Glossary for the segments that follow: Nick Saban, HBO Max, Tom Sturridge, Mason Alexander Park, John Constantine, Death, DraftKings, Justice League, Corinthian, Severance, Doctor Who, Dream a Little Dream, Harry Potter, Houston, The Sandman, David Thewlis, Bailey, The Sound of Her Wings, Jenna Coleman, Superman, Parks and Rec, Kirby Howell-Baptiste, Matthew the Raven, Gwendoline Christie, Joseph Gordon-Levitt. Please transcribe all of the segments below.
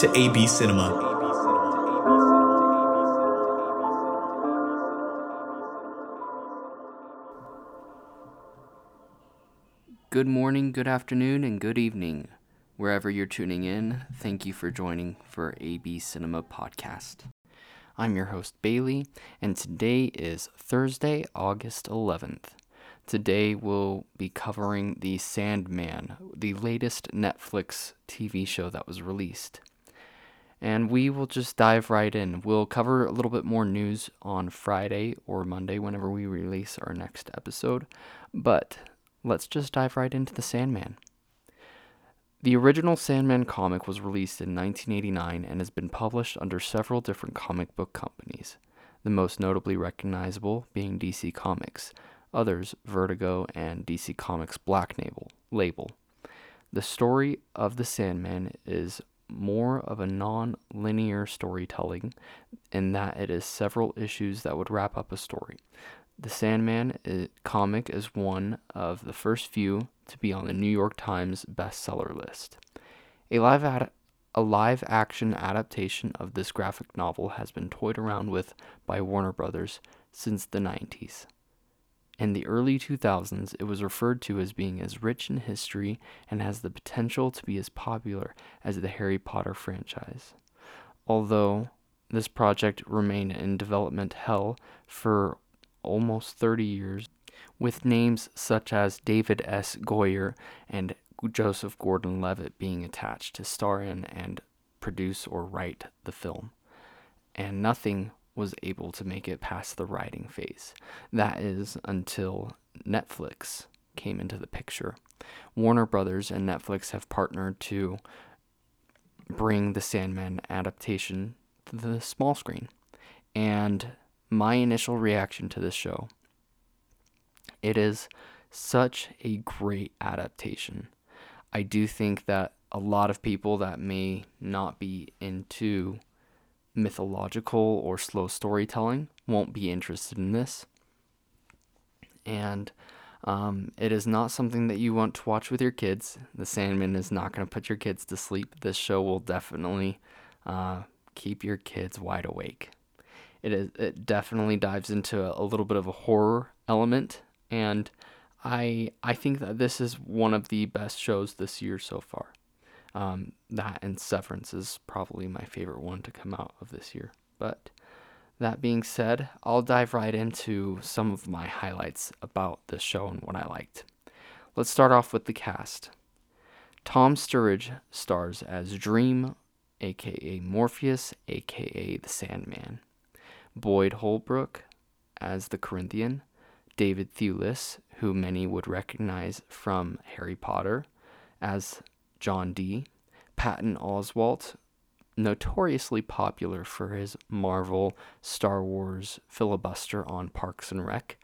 to ABCinema. Good morning, good afternoon, and good evening. Wherever you're tuning in, thank you for joining for ABCinema podcast. I'm your host, Bailey, and today is Thursday, August 11th. Today we'll be covering The Sandman, the latest Netflix TV show that was released. And we will just dive right in. We'll cover a little bit more news on Friday or Monday whenever we release our next episode. But let's just dive right into The Sandman. The original Sandman comic was released in 1989 and has been published under several different comic book companies. The most notably recognizable being DC Comics, others Vertigo and DC Comics Black Label. The story of The Sandman is more of a non-linear storytelling in that it is several issues that would wrap up a story. The Sandman comic is one of the first few to be on the New York Times bestseller list. A live action adaptation of this graphic novel has been toyed around with by Warner Brothers since the 90s. In the early 2000s, it was referred to as being as rich in history and has the potential to be as popular as the Harry Potter franchise. Although this project remained in development hell for almost 30 years, with names such as David S. Goyer and Joseph Gordon-Levitt being attached to star in and produce or write the film, and nothing was able to make it past the writing phase. That is until Netflix came into the picture. Warner Brothers and Netflix have partnered to bring the Sandman adaptation to the small screen. And my initial reaction to this show, it is such a great adaptation. I do think that a lot of people that may not be into mythological or slow storytelling won't be interested in this, and it is not something that you want to watch with your kids. The Sandman is not going to put your kids to sleep. This show will definitely keep your kids wide awake. It definitely dives into a little bit of a horror element, and I think that this is one of the best shows this year so far. That and Severance is probably my favorite one to come out of this year. But that being said, I'll dive right into some of my highlights about this show and what I liked. Let's start off with the cast. Tom Sturridge stars as Dream, aka Morpheus, aka the Sandman. Boyd Holbrook as the Corinthian. David Thewlis, who many would recognize from Harry Potter, as John D. Patton Oswalt, notoriously popular for his Marvel Star Wars filibuster on Parks and Rec,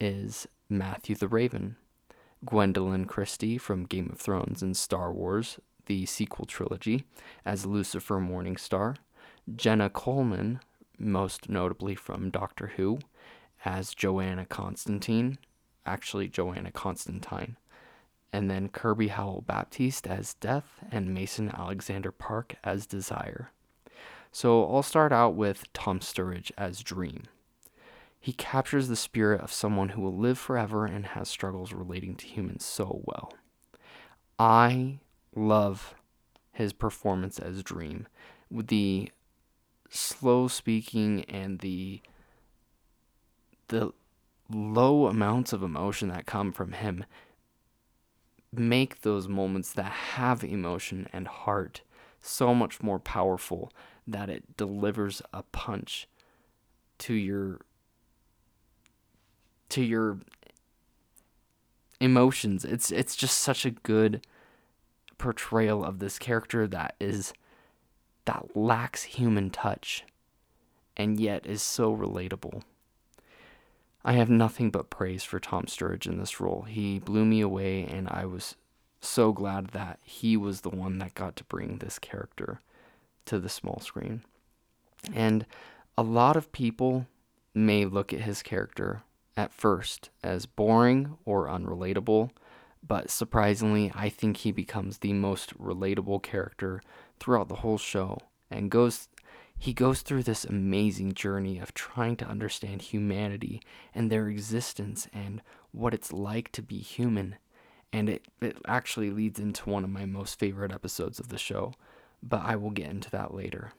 is Matthew the Raven. Gwendoline Christie from Game of Thrones and Star Wars, the sequel trilogy, as Lucifer Morningstar. Jenna Coleman, most notably from Doctor Who, as Joanna Constantine. And then Kirby Howell-Baptiste as Death and Mason Alexander Park as Desire. So I'll start out with Tom Sturridge as Dream. He captures the spirit of someone who will live forever and has struggles relating to humans so well. I love his performance as Dream. The slow speaking and the low amounts of emotion that come from him make those moments that have emotion and heart so much more powerful that it delivers a punch to your emotions. It's just such a good portrayal of this character that is that lacks human touch and yet is so relatable. I have nothing but praise for Tom Sturridge in this role. He blew me away, and I was so glad that he was the one that got to bring this character to the small screen. And a lot of people may look at his character at first as boring or unrelatable, but surprisingly, I think he becomes the most relatable character throughout the whole show, and he goes through this amazing journey of trying to understand humanity and their existence and what it's like to be human. And it actually leads into one of my most favorite episodes of the show, but I will get into that later.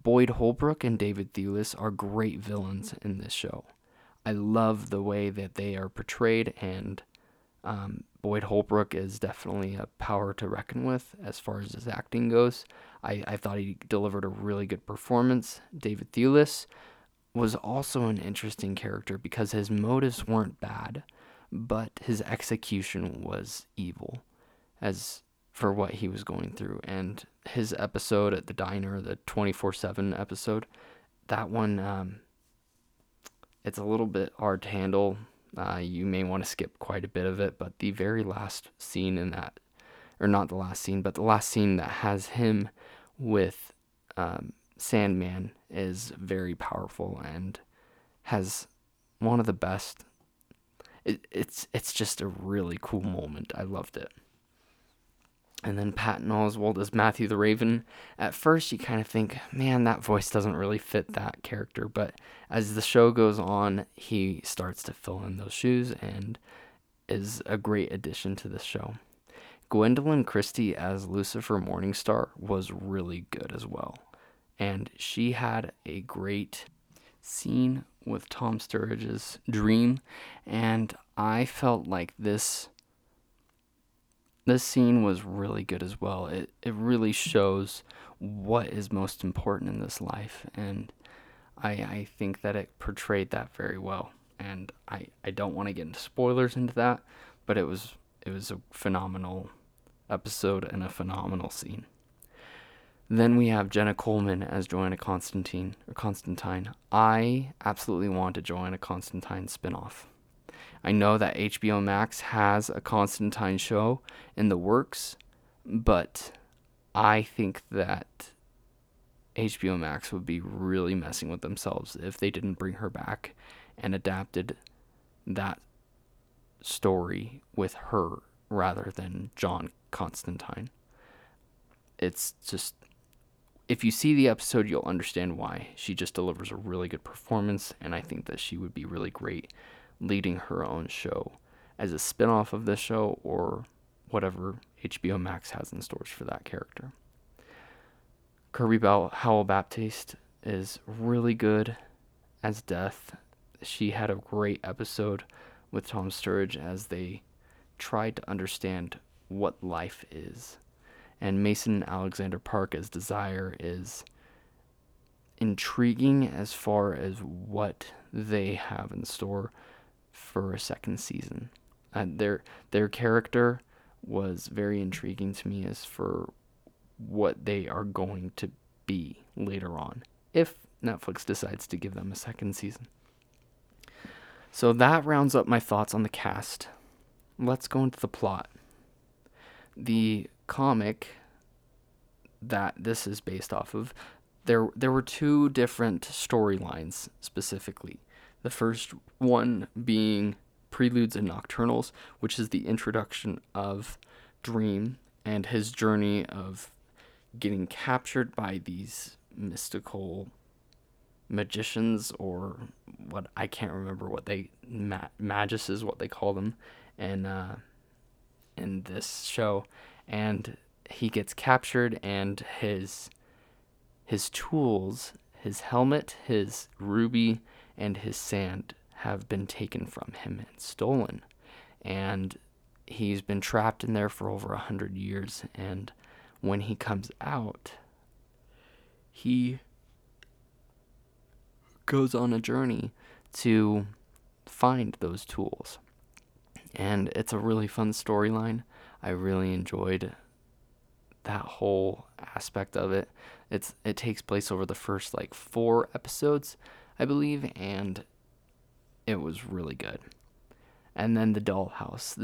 Boyd Holbrook and David Thewlis are great villains in this show. I love the way that they are portrayed, and Boyd Holbrook is definitely a power to reckon with as far as his acting goes. I thought he delivered a really good performance. David Thewlis was also an interesting character because his motives weren't bad, but his execution was evil as for what he was going through. And his episode at the diner, the 24/7 episode, that one, it's a little bit hard to handle. You may want to skip quite a bit of it, but the very last scene in that, or not the last scene, but the last scene that has him with Sandman is very powerful and has one of the best. It's just a really cool moment. I loved it. And then Patton Oswalt as Matthew the Raven. At first, you kind of think, man, that voice doesn't really fit that character. But as the show goes on, he starts to fill in those shoes and is a great addition to the show. Gwendoline Christie as Lucifer Morningstar was really good as well. And she had a great scene with Tom Sturridge's Dream. And I felt like this scene was really good as well. It really shows what is most important in this life, and I think that it portrayed that very well. And I don't want to get into spoilers into that, but it was a phenomenal episode and a phenomenal scene. Then we have Jenna Coleman as Joanna Constantine. I absolutely want a Joanna Constantine spinoff. I know that HBO Max has a Constantine show in the works, but I think that HBO Max would be really messing with themselves if they didn't bring her back and adapted that story with her rather than John Constantine. It's just, if you see the episode, you'll understand why. She just delivers a really good performance, and I think that she would be really great leading her own show as a spinoff of this show or whatever HBO Max has in stores for that character. Kirby Howell-Baptiste is really good as Death. She had a great episode with Tom Sturridge as they tried to understand what life is. And Mason Alexander Park as Desire is intriguing as far as what they have in store for a second season. And their character was very intriguing to me as for what they are going to be later on, if Netflix decides to give them a second season. So that rounds up my thoughts on the cast. Let's go into the plot. The comic that this is based off of, there were two different storylines specifically. The first one being Preludes and Nocturnals, which is the introduction of Dream and his journey of getting captured by these mystical magicians, or what, I can't remember what they, magus is what they call them, and in this show, and he gets captured, and his tools, his helmet, his ruby, and his sand have been taken from him and stolen. And he's been trapped in there for over 100 years. And when he comes out, he goes on a journey to find those tools. And it's a really fun storyline. I really enjoyed that whole aspect of it. It takes place over the first like 4 episodes, I believe, and it was really good. And then The Dollhouse.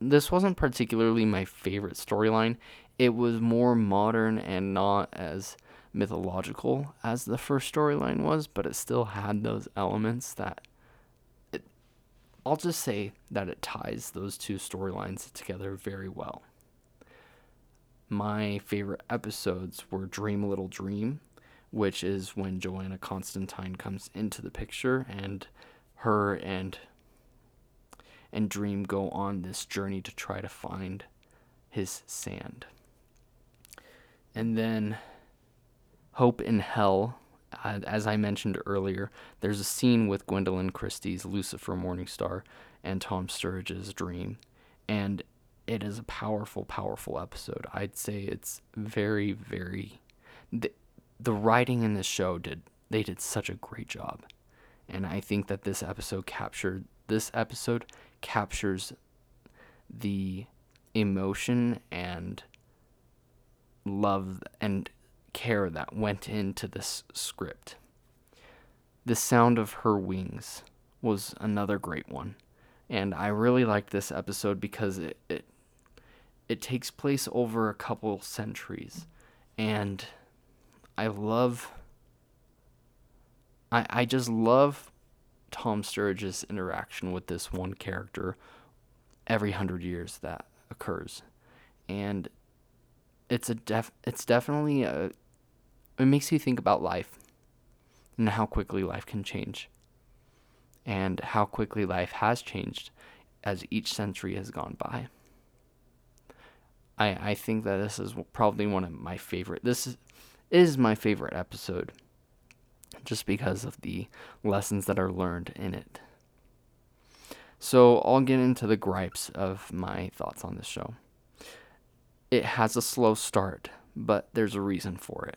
This wasn't particularly my favorite storyline. It was more modern and not as mythological as the first storyline was, but it still had those elements that I'll just say that it ties those 2 storylines together very well. My favorite episodes were Dream a Little Dream, which is when Joanna Constantine comes into the picture, and her and Dream go on this journey to try to find his sand. And then Hope in Hell, as I mentioned earlier, there's a scene with Gwendoline Christie's Lucifer Morningstar and Tom Sturridge's Dream, and it is a powerful, powerful episode. I'd say it's very, very... The writing in this show, they did such a great job. And I think that this episode captures the emotion and love and care that went into this script. The Sound of Her Wings was another great one. And I really liked this episode because it takes place over a couple centuries. And I just love Tom Sturridge's interaction with this one character every 100 years that occurs. And it makes you think about life and how quickly life can change, and how quickly life has changed as each century has gone by. I think that this is probably one of my favorite. This is my favorite episode, just because of the lessons that are learned in it. So I'll get into the gripes of my thoughts on this show. It has a slow start, but there's a reason for it.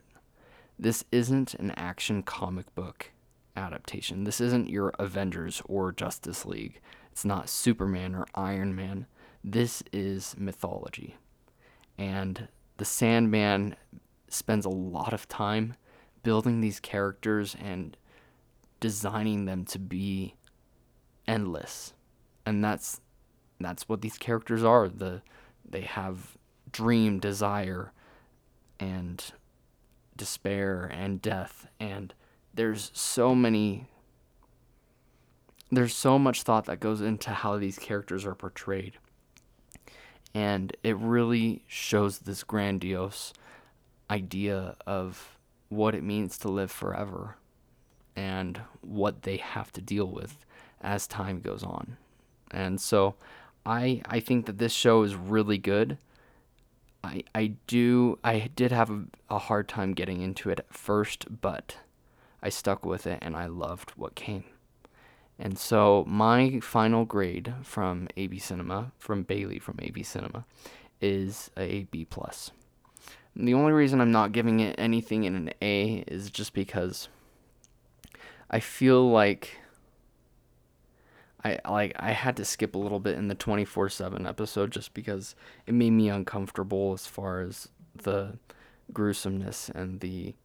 This isn't an action comic book adaptation. This isn't your Avengers or Justice League. It's not Superman or Iron Man. This is mythology. And the Sandman spends a lot of time building these characters and designing them to be endless. And that's what these characters are. They have dream, desire, and despair, and death, and there's so much thought that goes into how these characters are portrayed. And it really shows this grandiose idea of what it means to live forever and what they have to deal with as time goes on. And so I think that this show is really good. I did have a hard time getting into it at first, but I stuck with it and I loved what came. And so my final grade from ABCinema, from Bailey from ABCinema, is a B+. The only reason I'm not giving it anything in an A is just because I feel like I had to skip a little bit in the 24/7 episode just because it made me uncomfortable as far as the gruesomeness and the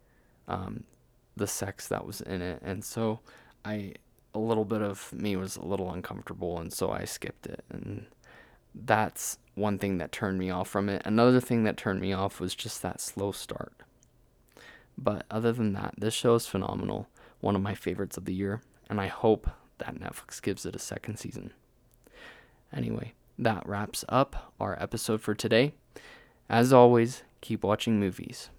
sex that was in it, and so a little bit of me was a little uncomfortable, and so I skipped it, and that's one thing that turned me off from it. Another thing that turned me off was just that slow start. But other than that, this show is phenomenal, one of my favorites of the year, and I hope that Netflix gives it a 2nd season. Anyway, that wraps up our episode for today. As always, keep watching movies.